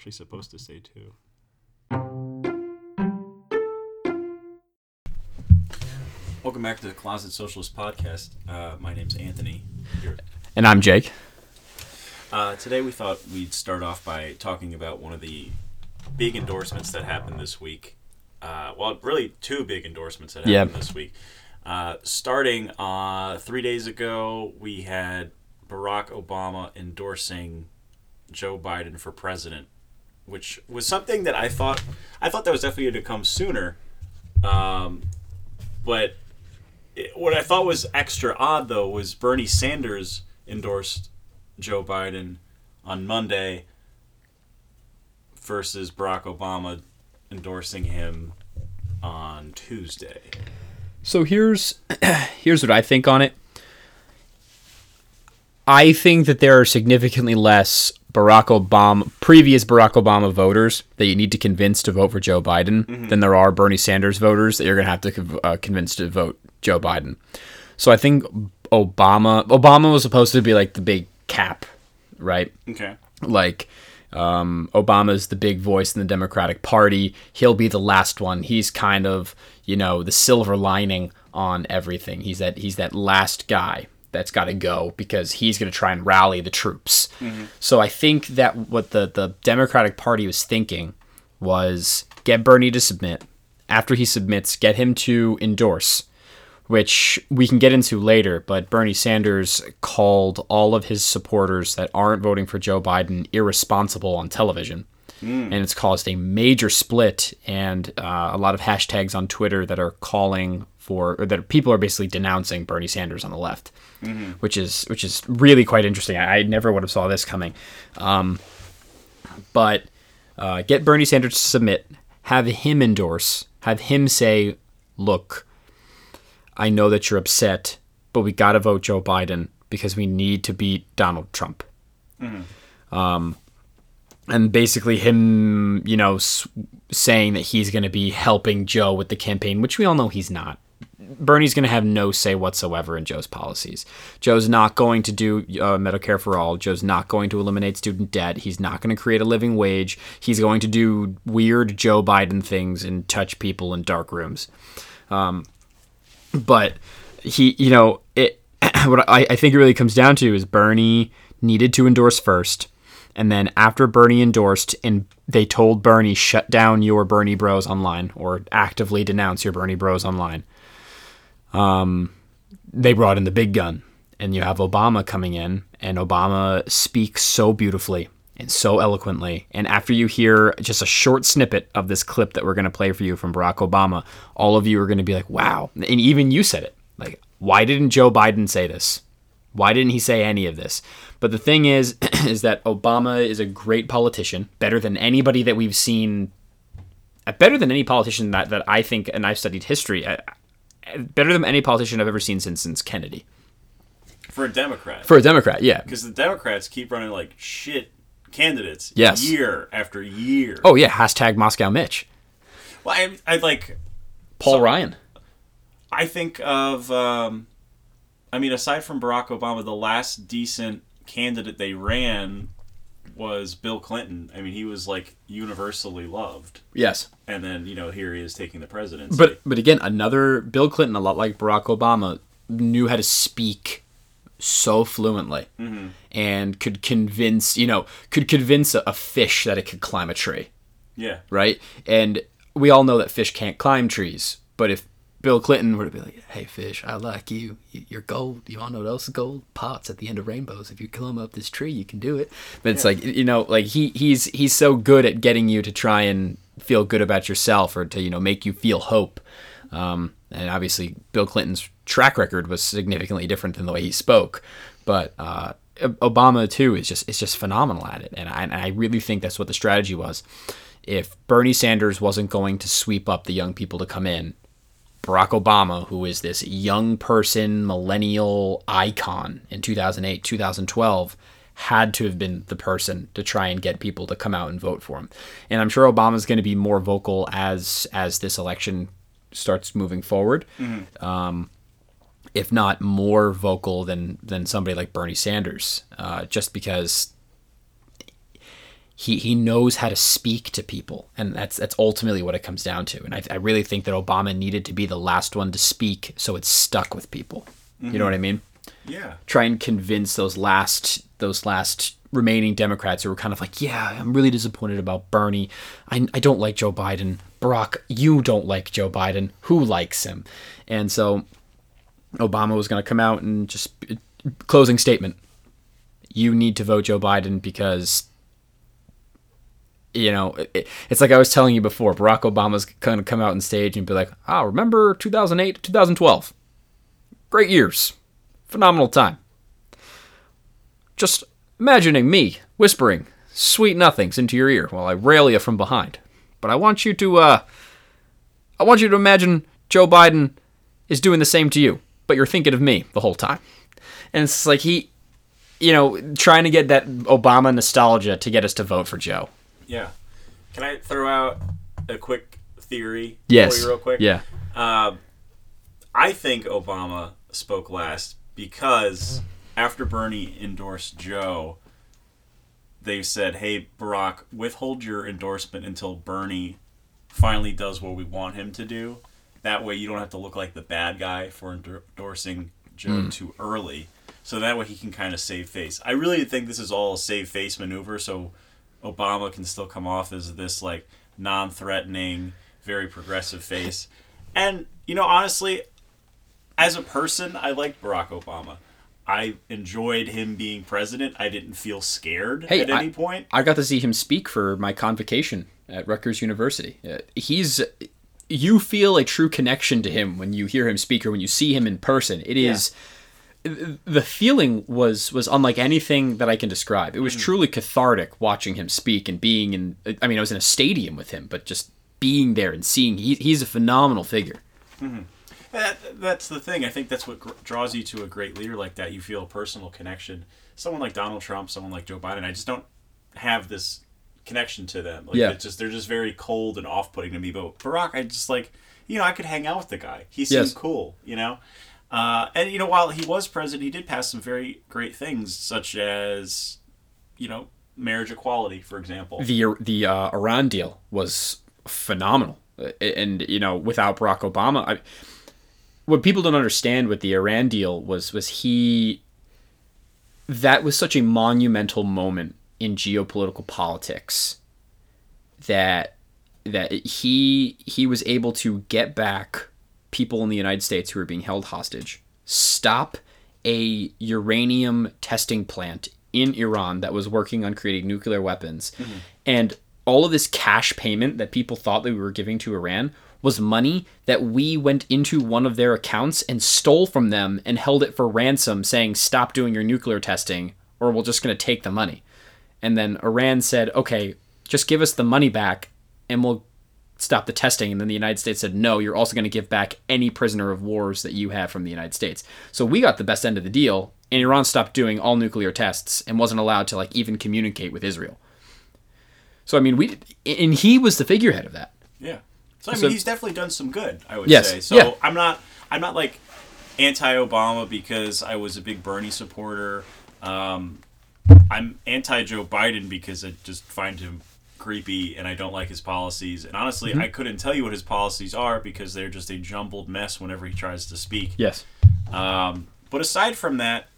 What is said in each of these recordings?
actually supposed to say too. Welcome back to the Closet Socialist Podcast. My name's Anthony. And I'm Jake. Today we thought we'd start off by talking about one of the big endorsements that happened this week. Well, really two big endorsements that happened this week. Starting 3 days ago, we had Barack Obama endorsing Joe Biden for president, which was something that I thought that was definitely going to come sooner. But what I thought was extra odd, though, was Bernie Sanders endorsed Joe Biden on Monday versus Barack Obama endorsing him on Tuesday. So here's what I think on it. I think that there are significantly less previous Barack Obama voters that you need to convince to vote for Joe Biden than there are Bernie Sanders voters that you're going to have to convince to vote Joe Biden. So I think Obama was supposed to be like the big cap, right? Okay. Like Obama's the big voice in the Democratic Party. He'll be the last one. He's kind of, you know, the silver lining on everything. He's that last guy that's got to go because he's going to try and rally the troops. Mm-hmm. So I think that what the Democratic Party was thinking was get Bernie to submit. After he submits, get him to endorse, which we can get into later, but Bernie Sanders called all of his supporters that aren't voting for Joe Biden irresponsible on television. And it's caused a major split and a lot of hashtags on Twitter that are calling for, or that people are basically denouncing Bernie Sanders on the left, which is really quite interesting. I never would have saw this coming. But get Bernie Sanders to submit, have him endorse, have him say, look, I know that you're upset, but we got to vote Joe Biden because we need to beat Donald Trump. And basically him, you know, saying that he's going to be helping Joe with the campaign, which we all know he's not. Bernie's going to have no say whatsoever in Joe's policies. Joe's not going to do Medicare for all. Joe's not going to eliminate student debt. He's not going to create a living wage. He's going to do weird Joe Biden things and touch people in dark rooms. But he, you know, what I think it really comes down to is Bernie needed to endorse first. And then after Bernie endorsed and they told Bernie, shut down your Bernie bros online or actively denounce your Bernie bros online, they brought in the big gun. And you have Obama coming in, and Obama speaks so beautifully and so eloquently. And after you hear just a short snippet of this clip that we're going to play for you from Barack Obama, all of you are going to be like, wow. And even you said it. Like, why didn't Joe Biden say this? Why didn't he say any of this? But the thing is that Obama is a great politician, better than anybody that we've seen, better than any politician that I think, and I've studied history, better than any politician I've ever seen since Kennedy. For a Democrat, yeah. Because the Democrats keep running like shit candidates year after year. Oh, yeah. # Moscow Mitch. Well, I like... Paul Ryan. I think of... aside from Barack Obama, the last decent candidate they ran was Bill Clinton. I mean, he was like universally loved. Yes. And then, you know, here he is taking the presidency. But again, another Bill Clinton, a lot like Barack Obama, knew how to speak so fluently and could convince a fish that it could climb a tree. Yeah. Right? And we all know that fish can't climb trees, but if Bill Clinton would have been like, hey, fish, I like you. You're gold. You want to know what else is gold? Pots at the end of rainbows. If you climb up this tree, you can do it. But it's like, you know, like he's so good at getting you to try and feel good about yourself or to, you know, make you feel hope. And obviously Bill Clinton's track record was significantly different than the way he spoke. But Obama, too, is just phenomenal at it. And I really think that's what the strategy was. If Bernie Sanders wasn't going to sweep up the young people to come in, Barack Obama, who is this young person, millennial icon in 2008, 2012, had to have been the person to try and get people to come out and vote for him. And I'm sure Obama's going to be more vocal as this election starts moving forward, if not more vocal than somebody like Bernie Sanders, just because He knows how to speak to people, and that's ultimately what it comes down to. And I really think that Obama needed to be the last one to speak, so it stuck with people. Mm-hmm. You know what I mean? Yeah. Try and convince those last remaining Democrats who were kind of like, yeah, I'm really disappointed about Bernie. I don't like Joe Biden. Barack, you don't like Joe Biden. Who likes him? And so Obama was going to come out and just closing statement. You need to vote Joe Biden because. You know, it's like I was telling you before, Barack Obama's going to come out on stage and be like, oh, remember 2008, 2012? Great years. Phenomenal time. Just imagining me whispering sweet nothings into your ear while I rail you from behind. But I want you to imagine Joe Biden is doing the same to you, but you're thinking of me the whole time. And it's like he, you know, trying to get that Obama nostalgia to get us to vote for Joe. Yeah. Can I throw out a quick theory for you real quick? Yeah. I think Obama spoke last because after Bernie endorsed Joe, they said, hey, Barack, withhold your endorsement until Bernie finally does what we want him to do. That way you don't have to look like the bad guy for endorsing Joe too early. So that way he can kind of save face. I really think this is all a save face maneuver, so Obama can still come off as this like non-threatening, very progressive face. And, you know, honestly, as a person, I liked Barack Obama. I enjoyed him being president. I didn't feel scared at any point. I got to see him speak for my convocation at Rutgers University. You feel a true connection to him when you hear him speak or when you see him in person. It is. The feeling was unlike anything that I can describe. It was truly cathartic watching him speak and being in, I mean, I was in a stadium with him, but just being there and seeing, he's a phenomenal figure. Mm-hmm. That's the thing. I think that's what draws you to a great leader like that. You feel a personal connection. Someone like Donald Trump, someone like Joe Biden, I just don't have this connection to them. Like, yeah. They're just very cold and off-putting to me. But Barack, I just like, you know, I could hang out with the guy. He seemed cool, you know? And, you know, while he was president, he did pass some very great things, such as, you know, marriage equality, for example. The Iran deal was phenomenal. And, you know, without Barack Obama, what people don't understand with the Iran deal was that was such a monumental moment in geopolitical politics that he was able to get back people in the United States who are being held hostage, stop a uranium testing plant in Iran that was working on creating nuclear weapons. Mm-hmm. And all of this cash payment that people thought that we were giving to Iran was money that we went into one of their accounts and stole from them and held it for ransom, saying, stop doing your nuclear testing or we're just going to take the money. And then Iran said, okay, just give us the money back and we'll stop the testing. And then the United States said, no, you're also going to give back any prisoner of wars that you have from the United States. So we got the best end of the deal, and Iran stopped doing all nuclear tests and wasn't allowed to like even communicate with Israel. So, I mean, he was the figurehead of that. Yeah. So, I mean, he's definitely done some good, I would say. So yeah. I'm not like anti-Obama because I was a big Bernie supporter. I'm anti-Joe Biden because I just find him creepy and I don't like his policies, and honestly I couldn't tell you what his policies are because they're just a jumbled mess whenever he tries to speak. But aside from that,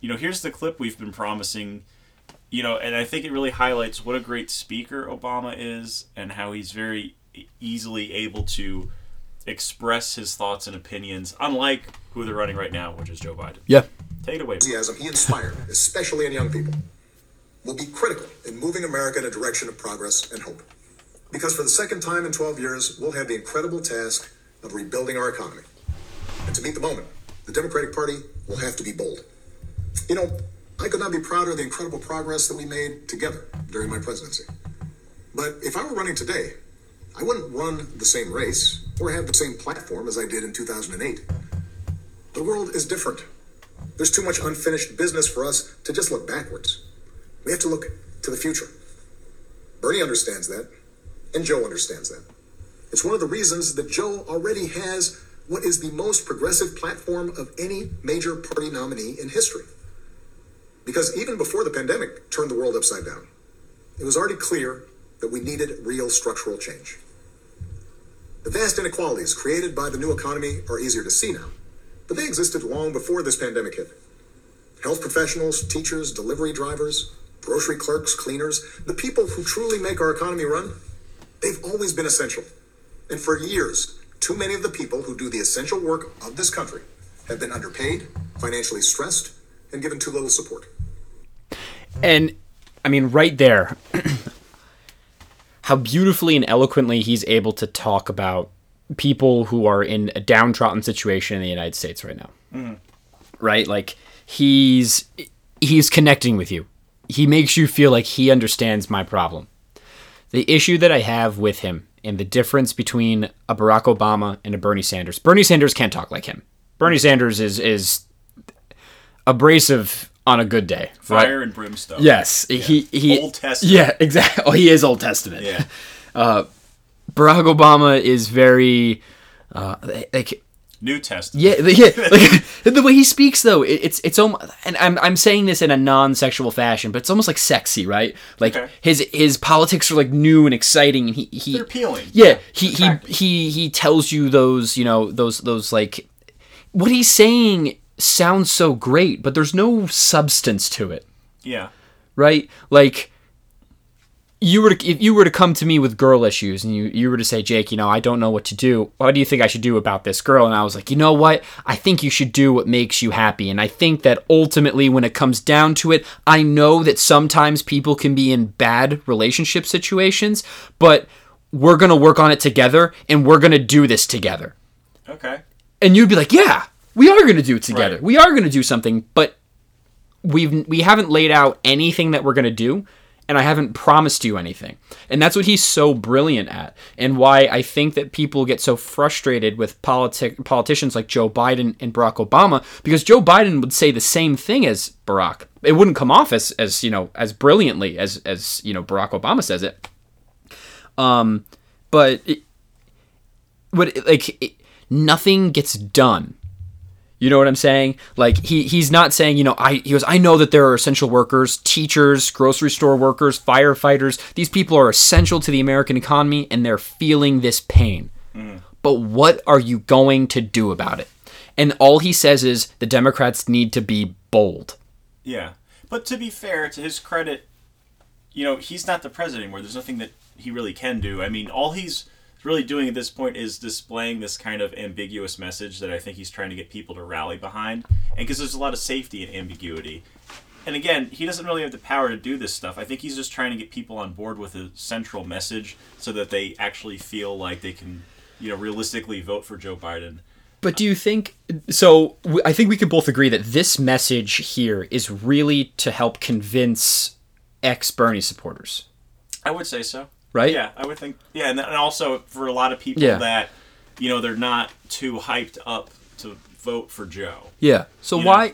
you know, here's the clip we've been promising, you know, and I think it really highlights what a great speaker Obama is and how he's very easily able to express his thoughts and opinions, unlike who they're running right now, which is Joe Biden. Take it away. Enthusiasm he inspired, especially in young people, will be critical in moving America in a direction of progress and hope. Because for the second time in 12 years, we'll have the incredible task of rebuilding our economy. And to meet the moment, the Democratic Party will have to be bold. You know, I could not be prouder of the incredible progress that we made together during my presidency. But if I were running today, I wouldn't run the same race or have the same platform as I did in 2008. The world is different. There's too much unfinished business for us to just look backwards. We have to look to the future. Bernie understands that, and Joe understands that. It's one of the reasons that Joe already has what is the most progressive platform of any major party nominee in history. Because even before the pandemic turned the world upside down, it was already clear that we needed real structural change. The vast inequalities created by the new economy are easier to see now, but they existed long before this pandemic hit. Health professionals, teachers, delivery drivers, grocery clerks, cleaners, the people who truly make our economy run, they've always been essential. And for years, too many of the people who do the essential work of this country have been underpaid, financially stressed, and given too little support. And, I mean, right there, how beautifully and eloquently he's able to talk about people who are in a downtrodden situation in the United States right now. Mm. Right? Like, he's connecting with you. He makes you feel like he understands my problem. The issue that I have with him and the difference between a Barack Obama and a Bernie Sanders. Bernie Sanders can't talk like him. Bernie Sanders is abrasive on a good day. Fire and brimstone. Yes. Yeah. He Old Testament. Yeah, exactly. Oh, he is Old Testament. Yeah. Barack Obama is very like New Testament. Yeah, like, the way he speaks though, it's almost, and I'm saying this in a non-sexual fashion, but it's almost like sexy, right? Like okay. His politics are like new and exciting, and he they're appealing. Yeah, he tells you those, you know, those like what he's saying sounds so great, but there's no substance to it. Yeah. Right? Like if you were to come to me with girl issues and you were to say, Jake, you know, I don't know what to do. What do you think I should do about this girl? And I was like, you know what? I think you should do what makes you happy. And I think that ultimately when it comes down to it, I know that sometimes people can be in bad relationship situations, but we're going to work on it together and we're going to do this together. Okay. And you'd be like, yeah, we are going to do it together. Right. We are going to do something, but we haven't laid out anything that we're going to do. And I haven't promised you anything. And that's what he's so brilliant at, and why I think that people get so frustrated with politicians like Joe Biden and Barack Obama, because Joe Biden would say the same thing as Barack. It wouldn't come off as you know, as brilliantly as you know, Barack Obama says it. Nothing gets done. You know what I'm saying? Like he's not saying, you know, I know that there are essential workers, teachers, grocery store workers, firefighters. These people are essential to the American economy and they're feeling this pain. Mm. But what are you going to do about it? And all he says is the Democrats need to be bold. Yeah. But to be fair, to his credit, you know, he's not the president anymore. There's nothing that he really can do. I mean, all he's really doing at this point is displaying this kind of ambiguous message that I think he's trying to get people to rally behind, and because there's a lot of safety in ambiguity. And again, he doesn't really have the power to do this stuff. I think he's just trying to get people on board with a central message so that they actually feel like they can, you know, realistically vote for Joe Biden. But do you think so? I think we can both agree that this message here is really to help convince ex-Bernie supporters. I would say so. Right? Yeah, I would think. Yeah, and also for a lot of people that, you know, they're not too hyped up to vote for Joe. Yeah. So why?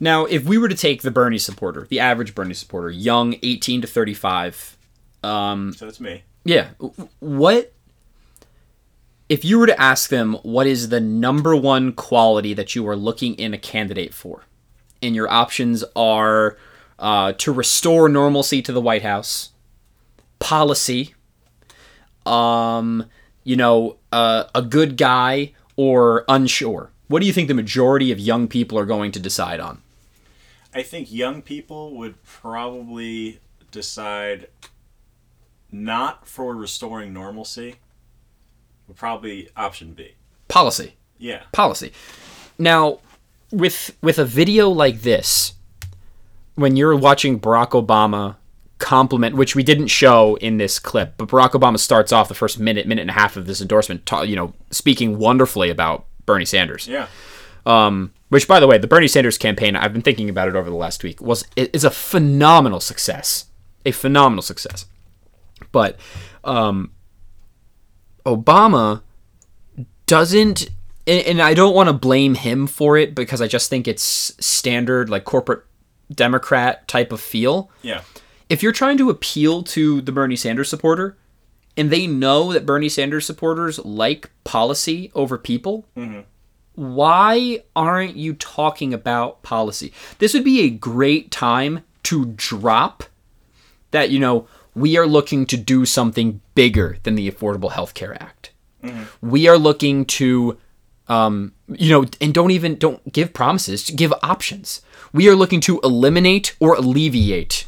Now, if we were to take the Bernie supporter, the average Bernie supporter, young, 18 to 35. So that's me. Yeah. What? If you were to ask them, what is the number one quality that you are looking in a candidate for? And your options are to restore normalcy to the White House. Policy, you know, a good guy, or unsure. What do you think the majority of young people are going to decide on? I think young people would probably decide not for restoring normalcy, but probably option B. Policy. Yeah. Policy. Now, with a video like this, when you're watching Barack Obama compliment, which we didn't show in this clip, but Barack Obama starts off the first minute and a half of this endorsement, you know, speaking wonderfully about Bernie Sanders. Yeah. Which, by the way, the Bernie Sanders campaign, I've been thinking about it over the last week, is a phenomenal success. A phenomenal success. But Obama doesn't, and I don't want to blame him for it because I just think it's standard, like corporate Democrat type of feel. Yeah. If you're trying to appeal to the Bernie Sanders supporter, and they know that Bernie Sanders supporters like policy over people, mm-hmm. Why aren't you talking about policy? This would be a great time to drop that, you know, we are looking to do something bigger than the Affordable Health Care Act. Mm-hmm. We are looking to, you know, and don't give promises, give options. We are looking to eliminate or alleviate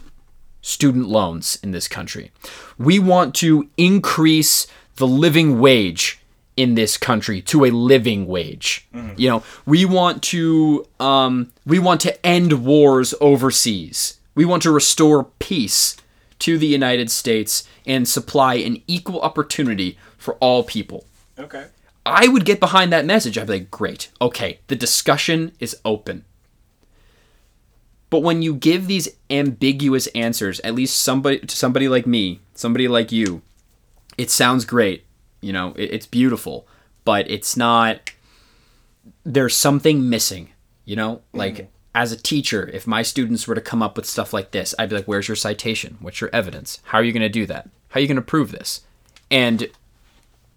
student loans in this country. We want to increase the living wage in this country to a living wage. Mm-hmm. You know, we want to end wars overseas. We want to restore peace to the United States and supply an equal opportunity for all people. Okay. I would get behind that message. I'd be like, great. Okay. The discussion is open. But when you give these ambiguous answers, at least to somebody like me, somebody like you, it sounds great. You know, it's beautiful, but it's not, there's something missing, you know, like as a teacher, if my students were to come up with stuff like this, I'd be like, where's your citation? What's your evidence? How are you going to do that? How are you going to prove this? And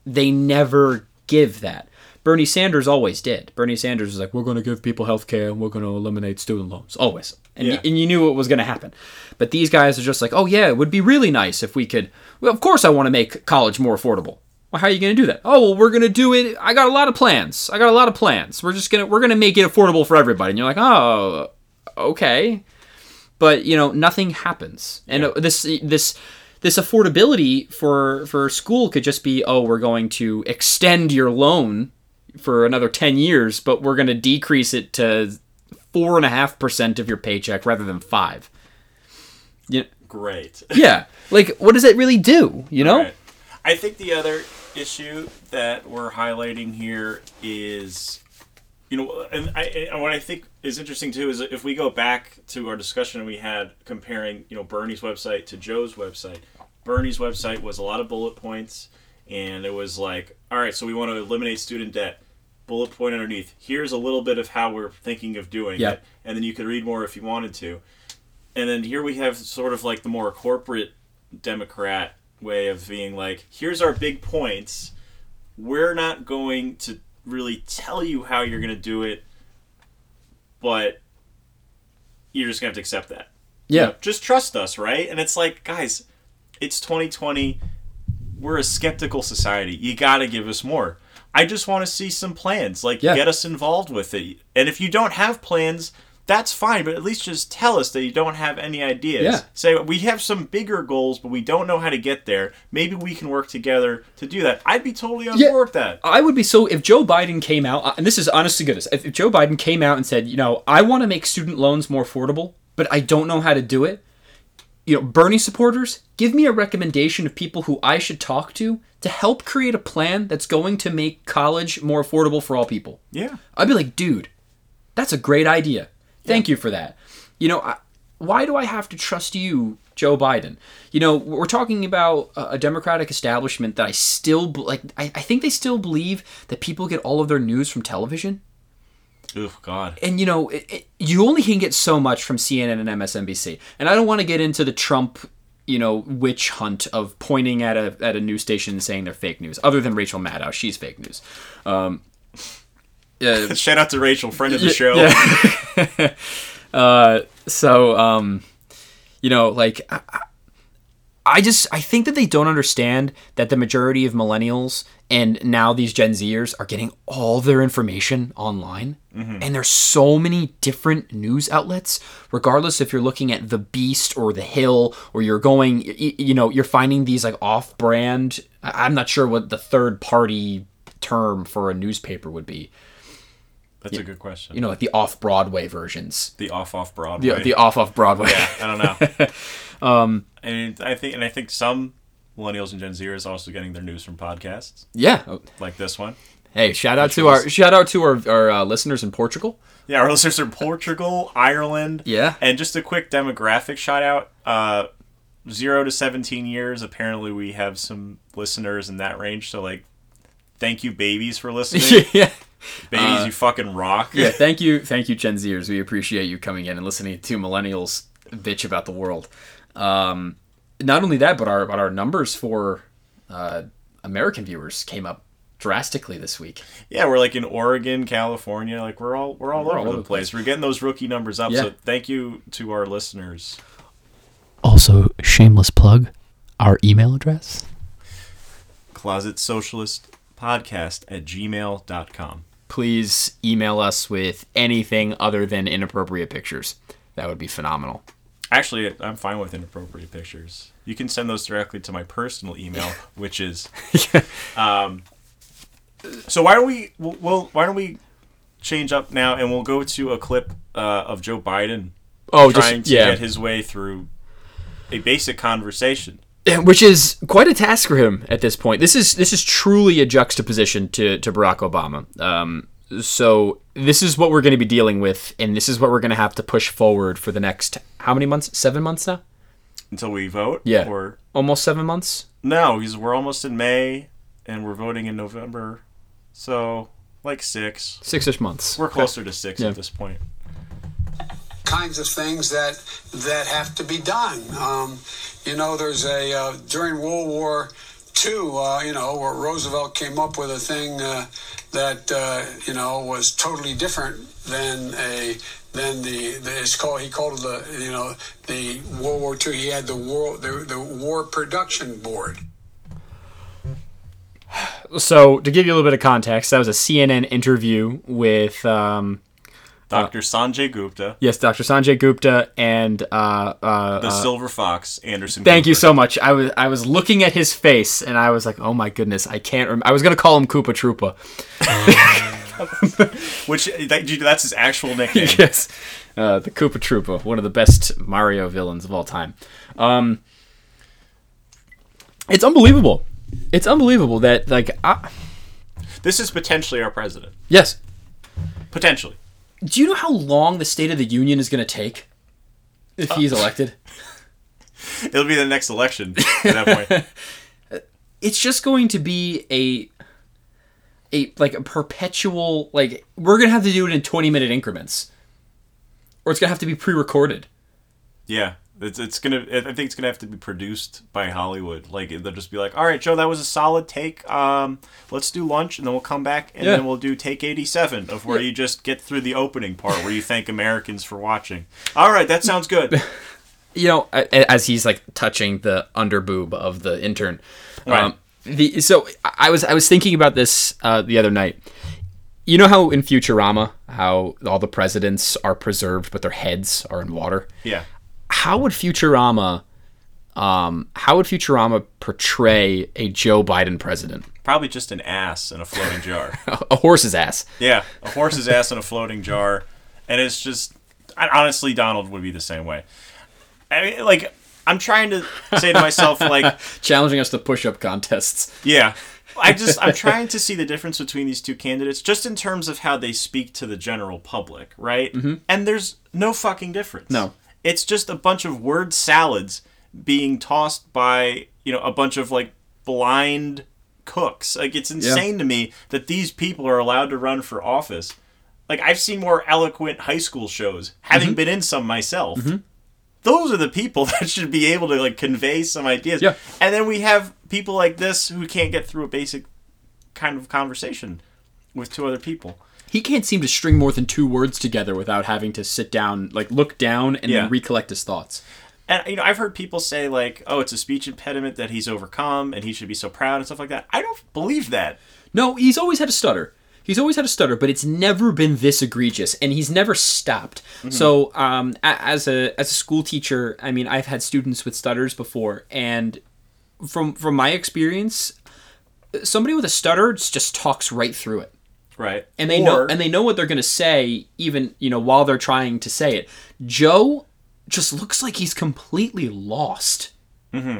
they never give that. Bernie Sanders always did. Bernie Sanders was like, we're going to give people health care and we're going to eliminate student loans. Always. And, and you knew it was going to happen. But these guys are just like, oh yeah, it would be really nice if we could, well, of course I want to make college more affordable. How are you going to do that? Oh, well, we're going to do it. I got a lot of plans. We're going to make it affordable for everybody. And you're like, oh, okay. But, you know, nothing happens. And this affordability for school could just be, oh, we're going to extend your loan for another 10 years, but we're going to decrease it to 4.5% of your paycheck rather than 5. You know? Great. Yeah. Like, what does it really do? You know? Right. I think the other issue that we're highlighting here is, you know, and what I think is interesting too is if we go back to our discussion we had comparing, you know, Bernie's website to Joe's website. Bernie's website was a lot of bullet points, and it was like, all right, so we want to eliminate student debt. Bullet point underneath. Here's a little bit of how we're thinking of doing it, and then you could read more if you wanted to. And then here we have sort of like the more corporate Democrat way of being like, here's our big points. We're not going to really tell you how you're going to do it, but you're just going to have to accept that. Yeah. You know, just trust us, right? And it's like, guys, it's 2020. We're a skeptical society. You got to give us more. I just want to see some plans. Like, get us involved with it. And if you don't have plans, that's fine, but at least just tell us that you don't have any ideas. Yeah. Say, we have some bigger goals, but we don't know how to get there. Maybe we can work together to do that. I'd be totally on board with that. I would be so... If Joe Biden came out... And this is honestly goodness. If Joe Biden came out and said, you know, I want to make student loans more affordable, but I don't know how to do it. You know, Bernie supporters, give me a recommendation of people who I should talk to help create a plan that's going to make college more affordable for all people. Yeah. I'd be like, dude, that's a great idea. Thank you for that. You know, why do I have to trust you, Joe Biden? You know, we're talking about a Democratic establishment that I still, like, I think they still believe that people get all of their news from television. Oh, God. And, you know, you only can get so much from CNN and MSNBC. And I don't want to get into the Trump, you know, witch hunt of pointing at a news station and saying they're fake news. Other than Rachel Maddow, she's fake news. Shout out to Rachel, friend of the show. Yeah. You know, like, I think that they don't understand that the majority of millennials and now these Gen Zers are getting all their information online. Mm-hmm. And there's so many different news outlets, regardless if you're looking at The Beast or The Hill, or you're going, you know, you're finding these like off brand. I'm not sure what the third party term for a newspaper would be. That's a good question. You know, like the off-Broadway versions. The off-off-Broadway. The off-off-Broadway. Yeah, I don't know. I think some millennials and Gen Zers are also getting their news from podcasts. Yeah, like this one. Hey, shout out to our listeners in Portugal. Yeah, our listeners in Portugal, Ireland. Yeah, and just a quick demographic shout out. 0 to 17 years. Apparently, we have some listeners in that range. So, like, thank you, babies, for listening. Yeah. Babies, you fucking rock. Yeah, thank you, Gen Zers. We appreciate you coming in and listening to millennials bitch about the world. Not only that, but our numbers for American viewers came up drastically this week. Yeah, we're like in Oregon, California, like we're all over the place. We're getting those rookie numbers up. Yeah. So thank you to our listeners. Also, shameless plug, our email address? Closet Socialist Podcast @gmail.com. Please email us with anything other than inappropriate pictures. That would be phenomenal. Actually, I'm fine with inappropriate pictures. You can send those directly to my personal email, which is... So why don't we change up now, and we'll go to a clip of Joe Biden trying to get his way through a basic conversation. Which is quite a task for him at this point. This is truly a juxtaposition to Barack Obama. So this is what we're going to be dealing with, and this is what we're going to have to push forward for the next, how many months? 7 months now? Until we vote? Yeah. Or almost 7 months? No, because we're almost in May, and we're voting in November. So, like six. Six-ish months. We're closer to six at this point. Kinds of things that have to be done. There's a during World War II, where Roosevelt came up with a thing that was totally different than the World War II. He had the War Production Board. So to give you a little bit of context, that was a CNN interview with. Dr. Sanjay Gupta. Yes, Dr. Sanjay Gupta and the Silver Fox, Anderson. Thank Cooper. You so much. I was looking at his face and I was like, oh my goodness, I can't remember. I was gonna call him Koopa Troopa, that's his actual nickname. Yes, the Koopa Troopa, one of the best Mario villains of all time. It's unbelievable. It's unbelievable that this is potentially our president. Yes, potentially. Do you know how long the State of the Union is going to take if he's elected? It'll be the next election at that point. It's just going to be a perpetual, we're going to have to do it in 20-minute increments. Or it's going to have to be pre-recorded. Yeah. I think it's going to have to be produced by Hollywood. They'll just be like, all right, Joe, that was a solid take. Let's do lunch, and then we'll come back, and then we'll do take 87 of where you just get through the opening part where you thank Americans for watching. All right, that sounds good. As he's, touching the underboob of the intern. Right. I was thinking about this the other night. You know how in Futurama, how all the presidents are preserved, but their heads are in water? Yeah. How would Futurama portray a Joe Biden president? Probably just an ass in a floating jar. A horse's ass. Yeah, a horse's ass in a floating jar. And it's just... Honestly, Donald would be the same way. I mean, I'm trying to say to myself, Challenging us to push-up contests. Yeah. I'm trying to see the difference between these two candidates just in terms of how they speak to the general public, right? Mm-hmm. And there's no fucking difference. No. It's just a bunch of word salads being tossed by, a bunch of blind cooks. It's insane to me that these people are allowed to run for office. I've seen more eloquent high school shows, having been in some myself. Mm-hmm. Those are the people that should be able to convey some ideas. Yeah. And then we have people like this who can't get through a basic kind of conversation with two other people. He can't seem to string more than two words together without having to sit down, look down and then recollect his thoughts. And, I've heard people say, oh, it's a speech impediment that he's overcome and he should be so proud and stuff like that. I don't believe that. No, he's always had a stutter. He's always had a stutter, but it's never been this egregious, and he's never stopped. Mm-hmm. So as a school teacher, I mean, I've had students with stutters before, and from my experience, somebody with a stutter just talks right through it. Right. And they know what they're going to say even, while they're trying to say it. Joe just looks like he's completely lost. Mm-hmm.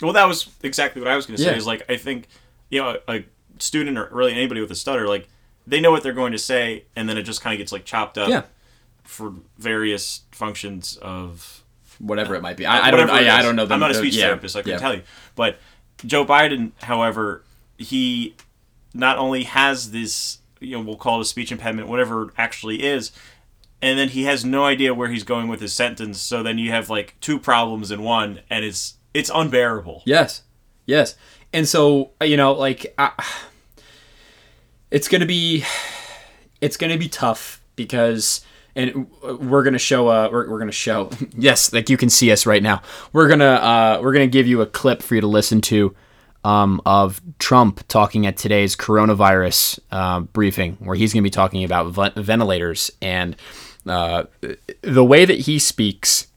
Well, that was exactly what I was going to say. Is I think, a student or really anybody with a stutter, they know what they're going to say, and then it just kind of gets chopped up for various functions of whatever it might be. I don't know. I'm not a speech therapist. I couldn't tell you. But Joe Biden, however, he not only has this, we'll call it a speech impediment, whatever it actually is, and then he has no idea where he's going with his sentence, so then you have, two problems in one, and it's unbearable. Yes. Yes. And so, it's going to be tough because And we're gonna show. We're gonna show. Yes, like you can see us right now. We're gonna give you a clip for you to listen to, of Trump talking at today's coronavirus briefing, where he's gonna be talking about ventilators and the way that he speaks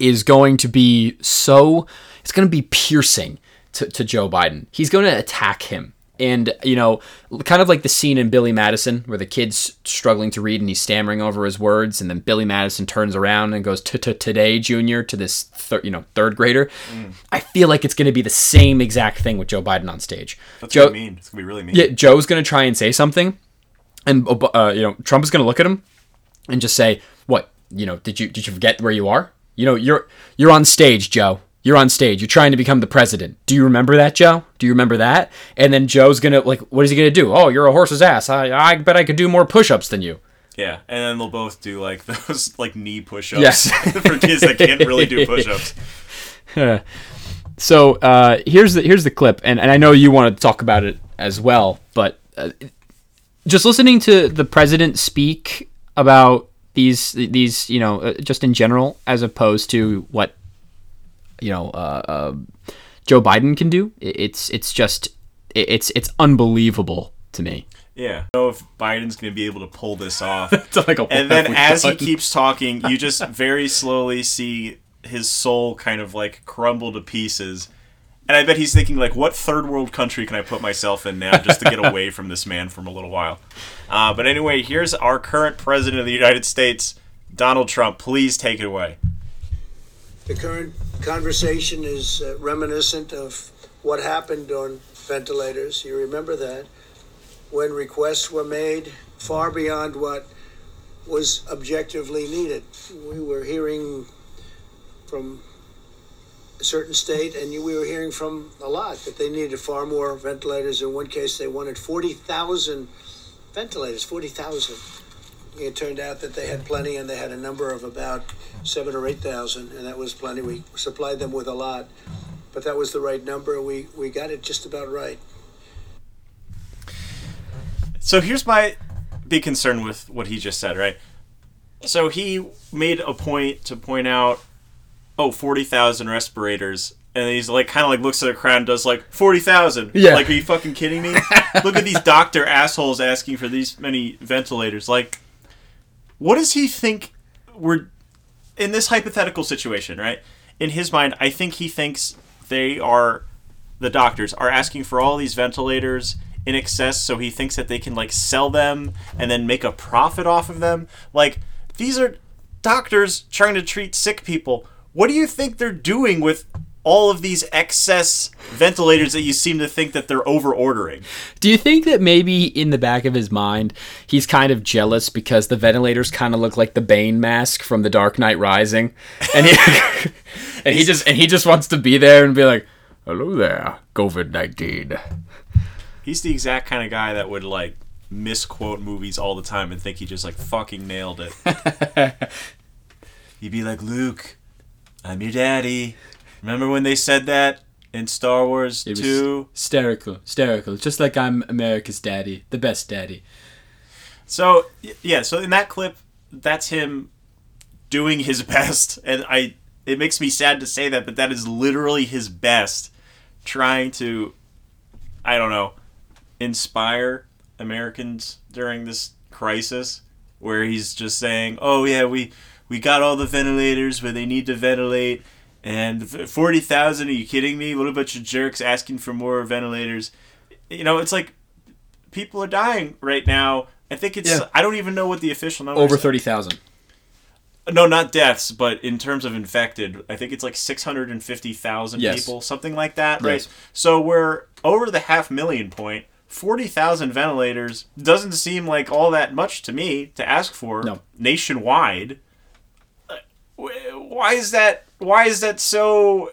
is going to be so. It's gonna be piercing to Joe Biden. He's gonna attack him. And, you know, kind of like the scene in Billy Madison where the kid's struggling to read and he's stammering over his words. And then Billy Madison turns around and goes today, Junior, to this, third grader. Mm. I feel like it's going to be the same exact thing with Joe Biden on stage. That's going to be mean. It's going to be really mean. Yeah, Joe's going to try and say something. And, Trump is going to look at him and just say, what, did you forget where you are? You're on stage, Joe. You're on stage. You're trying to become the president. Do you remember that, Joe? Do you remember that? And then Joe's going to, what is he going to do? Oh, you're a horse's ass. I bet I could do more push-ups than you. Yeah, and then they'll both do, those, knee push-ups. Yes. For kids that can't really do push-ups. So here's the clip, and I know you want to talk about it as well, but just listening to the president speak about these just in general, as opposed to what, Joe Biden can do. It's unbelievable to me. Yeah. I don't know if Biden's going to be able to pull this off. And then as he keeps talking, you just very slowly see his soul kind of crumble to pieces. And I bet he's thinking what third world country can I put myself in now just to get away from this man for a little while? But anyway, here's our current president of the United States, Donald Trump. Please take it away. The current conversation is reminiscent of what happened on ventilators. You remember that, when requests were made far beyond what was objectively needed. We were hearing from a certain state, and we were hearing from a lot, that they needed far more ventilators. In one case, they wanted 40,000 ventilators, 40,000. It turned out that they had plenty, and they had a number of about 7,000 or 8,000, and that was plenty. We supplied them with a lot, but that was the right number. We got it just about right. So here's my big concern with what he just said, right? So he made a point to point out, 40,000 respirators. And he's looks at the crowd and does 40,000. Yeah. Are you fucking kidding me? Look at these doctor assholes asking for these many ventilators. What does he think we're in this hypothetical situation, right? In his mind, I think he thinks the doctors are asking for all these ventilators in excess, so he thinks that they can sell them and then make a profit off of them. These are doctors trying to treat sick people. What do you think they're doing with all of these excess ventilators that you seem to think that they're over-ordering? Do you think that maybe in the back of his mind, he's kind of jealous because the ventilators kind of look like the Bane mask from The Dark Knight Rising? And he, and he just wants to be there and be like, hello there, COVID-19. He's the exact kind of guy that would, misquote movies all the time and think he just, fucking nailed it. He'd be like, Luke, I'm your daddy. Remember when they said that in Star Wars 2? Hysterical. Just like I'm America's daddy, the best daddy. So, yeah, so in that clip, that's him doing his best. And it makes me sad to say that, but that is literally his best, trying to, I don't know, inspire Americans during this crisis, where he's just saying, oh, yeah, we got all the ventilators where they need to ventilate. And 40,000, are you kidding me? What about your jerks asking for more ventilators? It's people are dying right now. I think it's, yeah. I don't even know what the official number is. Over 30,000. No, not deaths, but in terms of infected, I think it's 650,000 people, something like that, right? Yes. So we're over the 500,000 point. 40,000 ventilators doesn't seem like all that much to me to ask for nationwide. Why is that so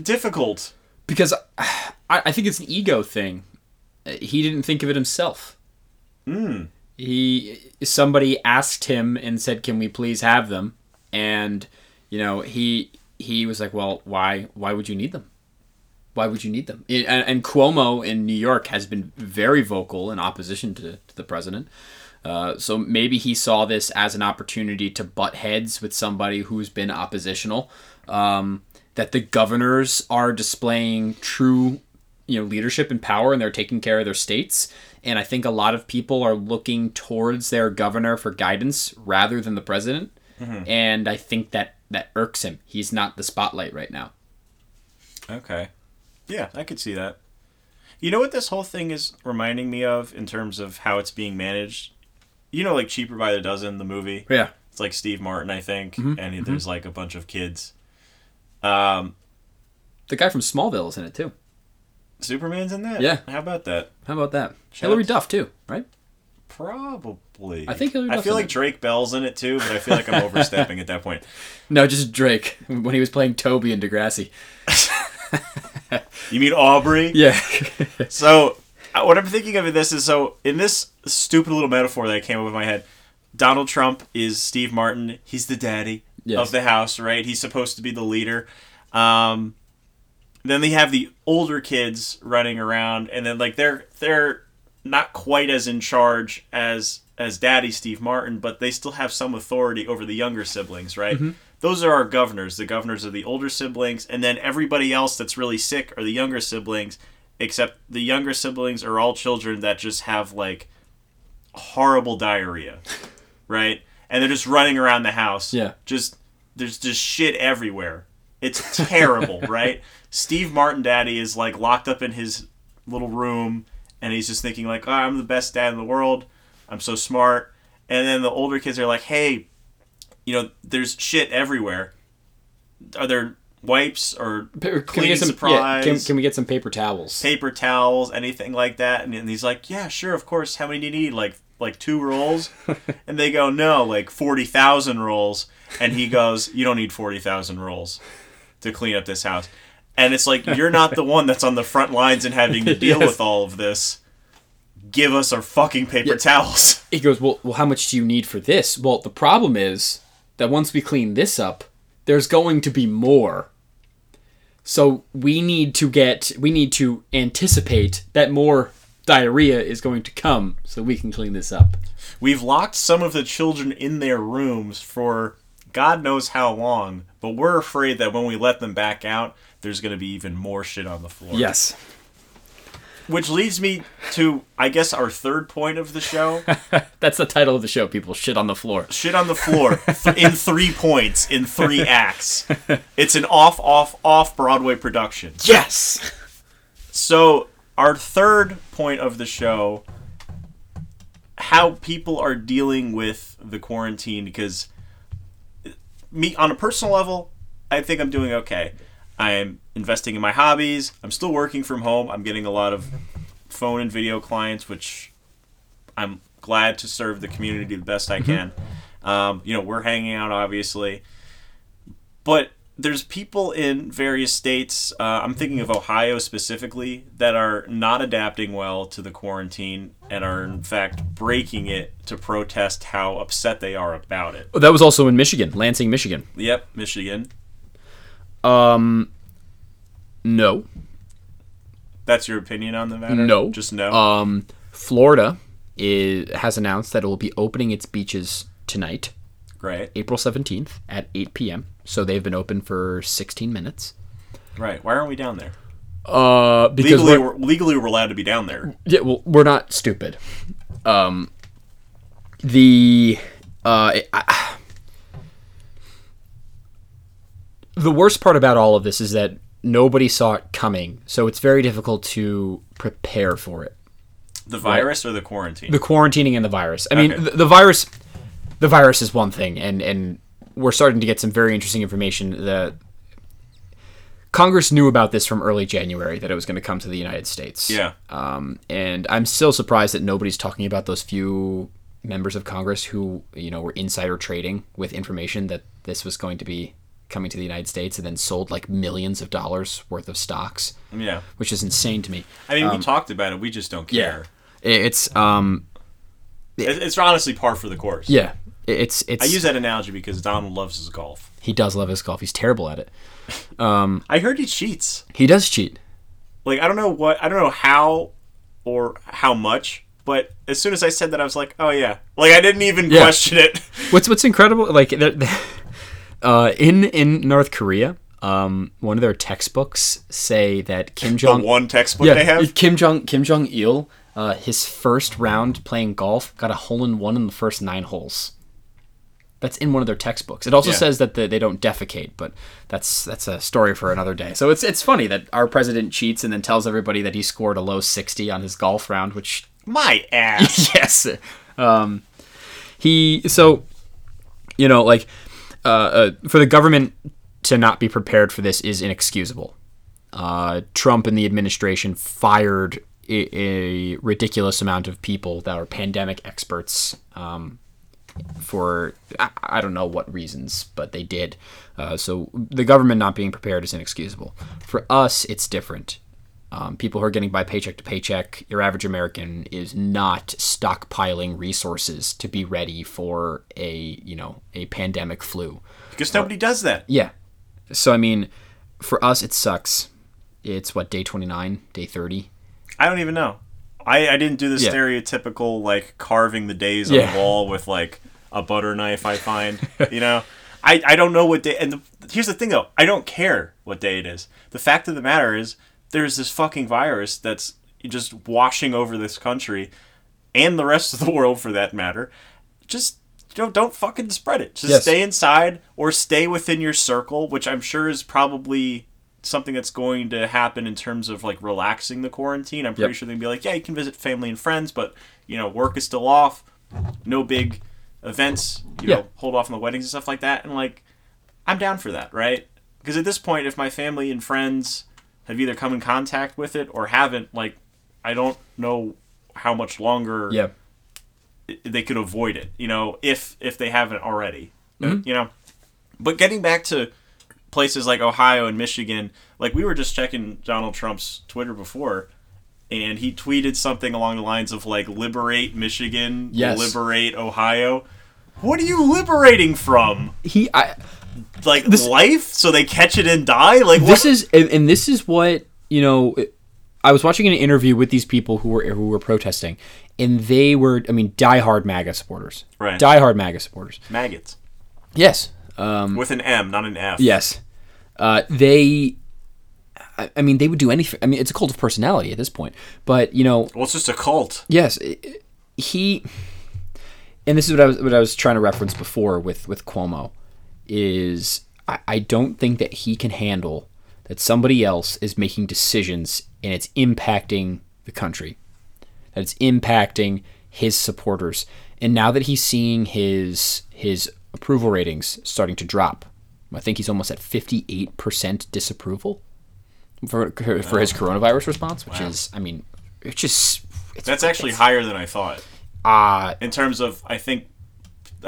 difficult? Because I think it's an ego thing. He didn't think of it himself. Somebody asked him and said, can we please have them? And he was like, well, why would you need them? Why would you need them? And Cuomo in New York has been very vocal in opposition to the president. So maybe he saw this as an opportunity to butt heads with somebody who's been oppositional, that the governors are displaying true, leadership and power, and they're taking care of their states. And I think a lot of people are looking towards their governor for guidance rather than the president. Mm-hmm. And I think that irks him. He's not the spotlight right now. Okay. Yeah, I could see that. You know what this whole thing is reminding me of in terms of how it's being managed? Like Cheaper by the Dozen, the movie? Yeah. It's like Steve Martin, I think, mm-hmm. and mm-hmm. there's like a bunch of kids. The guy from Smallville is in it, too. Superman's in that? Yeah. How about that? Hillary Duff, too, right? Probably. I think Hillary Duff. I feel like Drake Bell's in it, too, but I feel like I'm overstepping at that point. No, just Drake, when he was playing Toby in Degrassi. You mean Aubrey? Yeah. So what I'm thinking of in this is, in this stupid little metaphor that came up in my head, Donald Trump is Steve Martin. He's the daddy of the house, right? He's supposed to be the leader. Then they have the older kids running around, and then they're not quite as in charge as Daddy Steve Martin, but they still have some authority over the younger siblings, right? Mm-hmm. Those are our governors. The governors are the older siblings, and then everybody else that's really sick are the younger siblings, except the younger siblings are all children that just have, horrible diarrhea, right? And they're just running around the house. Yeah. There's just shit everywhere. It's terrible, right? Steve Martin Daddy is, locked up in his little room, and he's just thinking, I'm the best dad in the world. I'm so smart. And then the older kids are like, hey, there's shit everywhere. Are there wipes or cleaning supplies? Yeah, can we get some paper towels? Paper towels, anything like that? And he's like, yeah, sure, of course. How many do you need? Like 2 rolls? And they go, no, 40,000 rolls. And he goes, you don't need 40,000 rolls to clean up this house. And it's you're not the one that's on the front lines and having to deal with all of this. Give us our fucking paper towels. He goes, well, how much do you need for this? Well, the problem is that once we clean this up, there's going to be more. So we need to anticipate that more diarrhea is going to come so we can clean this up. We've locked some of the children in their rooms for God knows how long, but we're afraid that when we let them back out, there's going to be even more shit on the floor. Yes. Which leads me to, I guess, our third point of the show. That's the title of the show, people. Shit on the floor. Shit on the floor. In 3 points, in 3 acts. It's an off Broadway production. Yes! So, our third point of the show, how people are dealing with the quarantine, because me, on a personal level, I think I'm doing okay. I'm investing in my hobbies. I'm still working from home. I'm getting a lot of phone and video clients, which I'm glad to serve the community the best I can. We're hanging out, obviously. But there's people in various states, I'm thinking of Ohio specifically, that are not adapting well to the quarantine and are, in fact, breaking it to protest how upset they are about it. That was also in Michigan, Lansing, Michigan. Yep, Michigan. No. That's your opinion on the matter? No. Just no? Florida has announced that it will be opening its beaches tonight. Right. April 17th at 8 p.m. So they've been open for 16 minutes. Right. Why aren't we down there? Because legally we're allowed to be down there. Yeah, well, we're not stupid. The worst part about all of this is that nobody saw it coming, so it's very difficult to prepare for it. The virus, right? Or the quarantine? The quarantining and the virus. I mean, the virus is one thing, and we're starting to get some very interesting information. The Congress knew about this from early January, that it was going to come to the United States. Yeah. And I'm still surprised that nobody's talking about those few members of Congress who, were insider trading with information that this was going to be coming to the United States, and then sold millions of dollars worth of stocks. Yeah, which is insane to me. I mean, we talked about it. We just don't care. Yeah. It's honestly par for the course. Yeah, it's. I use that analogy because Donald loves his golf. He does love his golf. He's terrible at it. I heard he cheats. He does cheat. I don't know how much, But as soon as I said that, I was like, oh yeah. Like, I didn't even question it. What's incredible, like, in North Korea, one of their textbooks say that Kim Jong... The one textbook they have? Kim Jong Il, his first round playing golf, got a hole-in-one in the first 9 holes. That's in one of their textbooks. It also says that they don't defecate, but that's a story for another day. So it's funny that our president cheats and then tells everybody that he scored a low 60 on his golf round, which... My ass! Yes! So, you know, like, for the government to not be prepared for this is inexcusable. Trump and the administration fired a ridiculous amount of people that are pandemic experts for I don't know what reasons, but they did. So the government not being prepared is inexcusable. For us, it's different. People who are getting by paycheck to paycheck, your average American is not stockpiling resources to be ready for a pandemic flu. Because nobody does that. Yeah. So, I mean, for us, it sucks. It's what, day 29, day 30? I don't even know. I didn't do the stereotypical, like, carving the days on the wall with, like, a butter knife, I find, you know? I don't know what day, and here's the thing, though. I don't care what day it is. The fact of the matter is there's this fucking virus that's just washing over this country and the rest of the world, for that matter. Just... Don't fucking spread it. Just stay inside or stay within your circle, which I'm sure is probably something that's going to happen in terms of, like, relaxing the quarantine. I'm pretty sure they'll be like, yeah, you can visit family and friends, but, you know, work is still off. No big events. You know, hold off on the weddings and stuff like that. And, like, I'm down for that, right? Because at this point, if my family and friends have either come in contact with it or haven't, like, I don't know how much longer... Yeah. they could avoid it, you know, if they haven't already, you know. But getting back to places like Ohio and Michigan, like, we were just checking Donald Trump's Twitter before, and he tweeted something along the lines of, like, liberate Michigan, liberate Ohio. What are you liberating from? Life? So they catch it and die? Like, what? This is what, you know, I was watching an interview with these people who were protesting, and they were, I mean, diehard MAGA supporters. Right. Diehard MAGA supporters. Maggots. Yes. With an M, not an F. Yes. They would do anything. I mean, it's a cult of personality at this point. But, you know. Well, it's just a cult. Yes. And this is what I was trying to reference before with Cuomo, is I don't think that he can handle that somebody else is making decisions and it's impacting the country. That it's impacting his supporters. And now that he's seeing his approval ratings starting to drop, I think he's almost at 58% disapproval for his coronavirus response, which is, I mean, that's actually higher than I thought. In terms of, I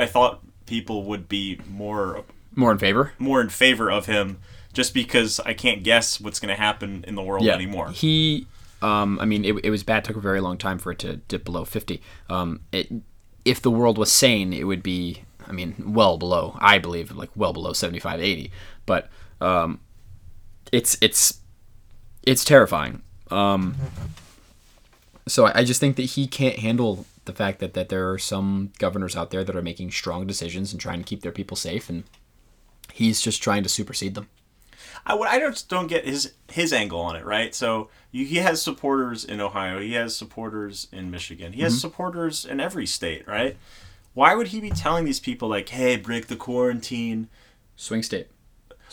thought people would be more in favor of him, just because I can't guess what's going to happen in the world anymore. It was bad. It took a very long time for it to dip below 50. If the world was sane, it would be, I mean, well below, I believe, like, well below 75, 80. But it's terrifying. So I just think that he can't handle the fact that there are some governors out there that are making strong decisions and trying to keep their people safe, and he's just trying to supersede them. I just don't get his angle on it, right? So he has supporters in Ohio. He has supporters in Michigan. He has supporters in every state, right? Why would he be telling these people, like, hey, break the quarantine? Swing state.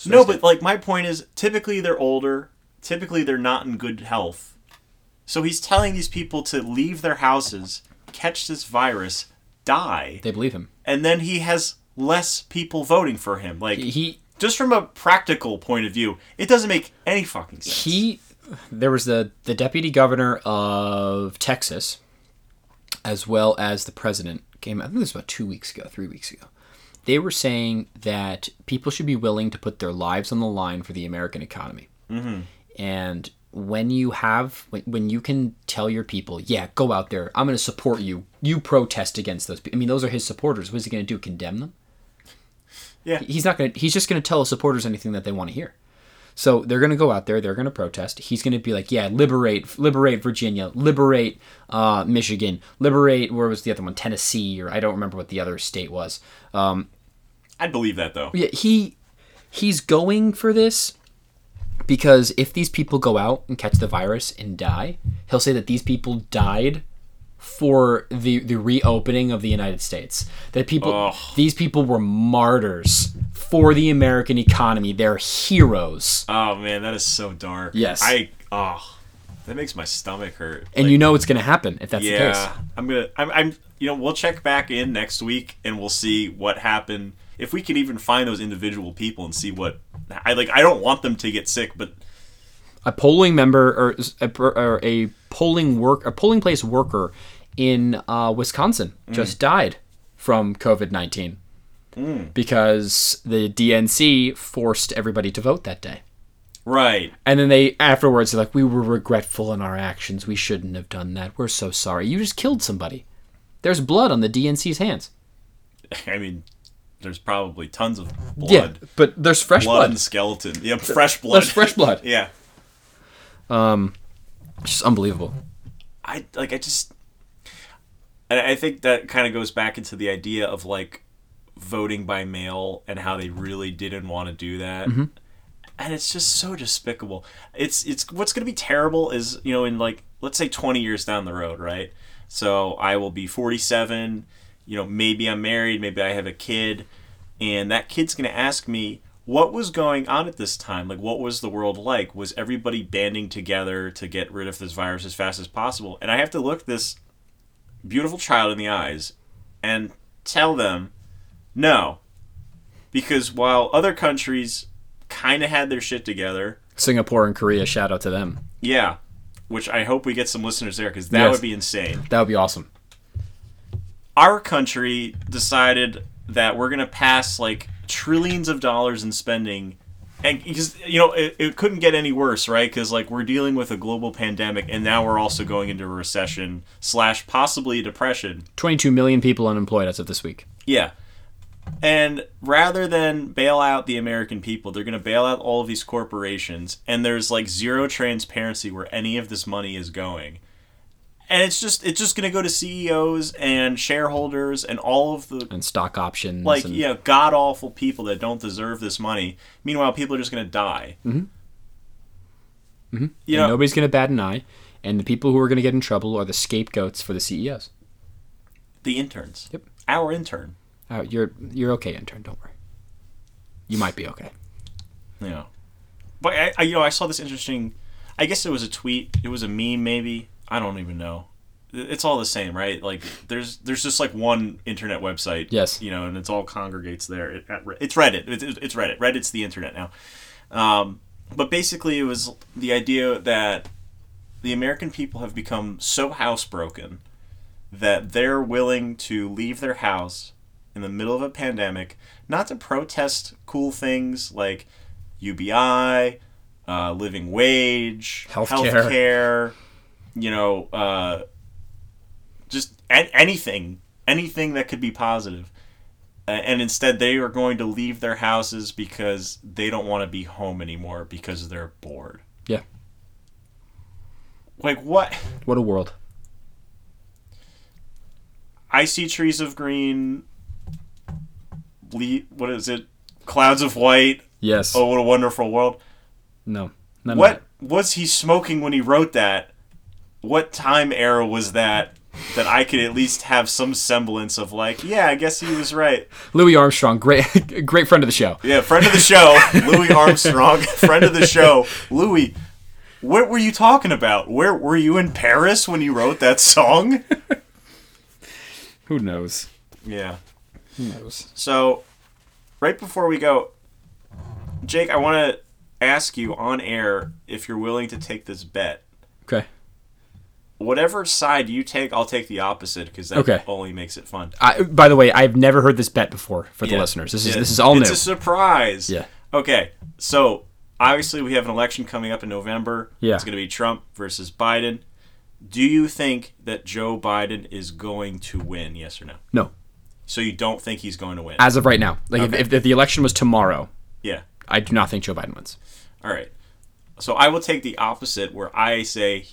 But, like, my point is, typically they're older. Typically they're not in good health. So he's telling these people to leave their houses, catch this virus, die. They believe him. And then he has less people voting for him. Like, he just from a practical point of view, it doesn't make any fucking sense. There was the deputy governor of Texas, as well as the president came, I think it was about 3 weeks ago. They were saying that people should be willing to put their lives on the line for the American economy. Mm-hmm. And when you can tell your people, yeah, go out there, I'm going to support you. You protest against those people. I mean, those are his supporters. What is he going to do? Condemn them? Yeah. He's just going to tell his supporters anything that they want to hear. So they're going to go out there. They're going to protest. He's going to be like, yeah, liberate Virginia, liberate Michigan, liberate, where was the other one? Tennessee, or I don't remember what the other state was. I'd believe that, though. Yeah, he's going for this because if these people go out and catch the virus and die, he'll say that these people died for the reopening of the United States. That people, these people were martyrs for the American economy. They're heroes. Oh man, that is so dark. Yes. That makes my stomach hurt. And like, you know it's going to happen if that's the case. Yeah. We'll check back in next week and we'll see what happened. If we can even find those individual people and see what I don't want them to get sick, but a polling member or a polling place worker in Wisconsin just died from COVID-19 because the DNC forced everybody to vote that day. Right. And then they afterwards they're like, we were regretful in our actions. We shouldn't have done that. We're so sorry. You just killed somebody. There's blood on the DNC's hands. I mean, there's probably tons of blood. Yeah, but there's fresh blood. And skeleton. Yeah, fresh blood. There's fresh blood. Yeah. It's just unbelievable. I think that kind of goes back into the idea of like voting by mail and how they really didn't want to do that. Mm-hmm. And it's just so despicable. It's what's going to be terrible is, you know, in like, let's say 20 years down the road, right? So I will be 47, you know, maybe I'm married, maybe I have a kid, and that kid's going to ask me, what was going on at this time? Like, what was the world like? Was everybody banding together to get rid of this virus as fast as possible? And I have to look this beautiful child in the eyes and tell them, no. Because while other countries kind of had their shit together... Singapore and Korea, shout out to them. Yeah, which I hope we get some listeners there, because that would be insane. That would be awesome. Our country decided that we're going to pass, like... trillions of dollars in spending, and because you know it couldn't get any worse, right? Because like we're dealing with a global pandemic, and now we're also going into a recession / possibly a depression. 22 million people unemployed as of this week. Yeah, and rather than bail out the American people, they're going to bail out all of these corporations, and there's like zero transparency where any of this money is going, and it's just going to go to CEOs and shareholders and all of the... And stock options. Like, yeah, god-awful people that don't deserve this money. Meanwhile, people are just going to die. Mm-hmm. Mm-hmm. You know, nobody's going to bat an eye. And the people who are going to get in trouble are the scapegoats for the CEOs. The interns. Yep. Our intern. Oh, you're okay, intern. Don't worry. You might be okay. Yeah. But, I saw this interesting... I guess it was a tweet. It was a meme, maybe. I don't even know. It's all the same, right? Like there's just like one internet website, yes, you know, and it's all congregates there. It's Reddit. It's Reddit. Reddit's the internet now. But basically, it was the idea that the American people have become so housebroken that they're willing to leave their house in the middle of a pandemic, not to protest cool things like UBI, living wage, healthcare. You know, just anything that could be positive. And instead, they are going to leave their houses because they don't want to be home anymore because they're bored. Yeah. Like, what? What a world. I see trees of green. What is it? Clouds of white. Yes. Oh, what a wonderful world. No. What was he smoking when he wrote that? What time era was that I could at least have some semblance of like, yeah, I guess he was right. Louis Armstrong, great friend of the show. Yeah, friend of the show, Louis Armstrong, friend of the show. Louis, what were you talking about? Where were you in Paris when you wrote that song? Who knows? Yeah. Who knows? So, right before we go, Jake, I want to ask you on air if you're willing to take this bet. Okay. Whatever side you take, I'll take the opposite because that only makes it fun. By the way, I've never heard this bet before for the listeners. This is all new. It's a surprise. Yeah. Okay. So obviously we have an election coming up in November. Yeah. It's going to be Trump versus Biden. Do you think that Joe Biden is going to win? Yes or no? No. So you don't think he's going to win? As of right now, like if the election was tomorrow, yeah, I do not think Joe Biden wins. All right. So I will take the opposite, where I say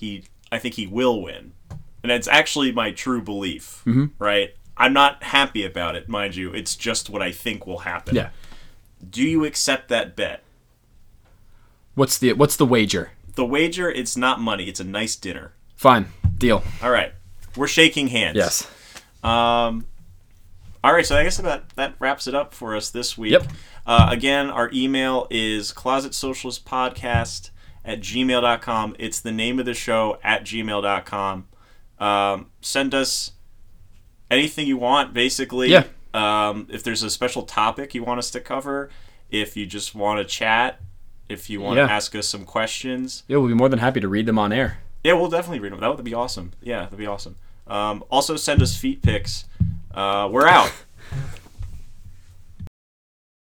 I think he will win. And it's actually my true belief, right? I'm not happy about it, mind you. It's just what I think will happen. Yeah. Do you accept that bet? What's the wager? The wager, it's not money. It's a nice dinner. Fine. Deal. All right. We're shaking hands. Yes. All right. So I guess that wraps it up for us this week. Yep. Again, our email is closetsocialistpodcast@gmail.com. It's the name of the show @gmail.com. Send us anything you want, basically. Yeah. If there's a special topic you want us to cover, if you just want to chat, if you want to ask us some questions. Yeah, we'll be more than happy to read them on air. Yeah, we'll definitely read them. That would be awesome. Yeah, that'd be awesome. Also, send us feet pics. We're out.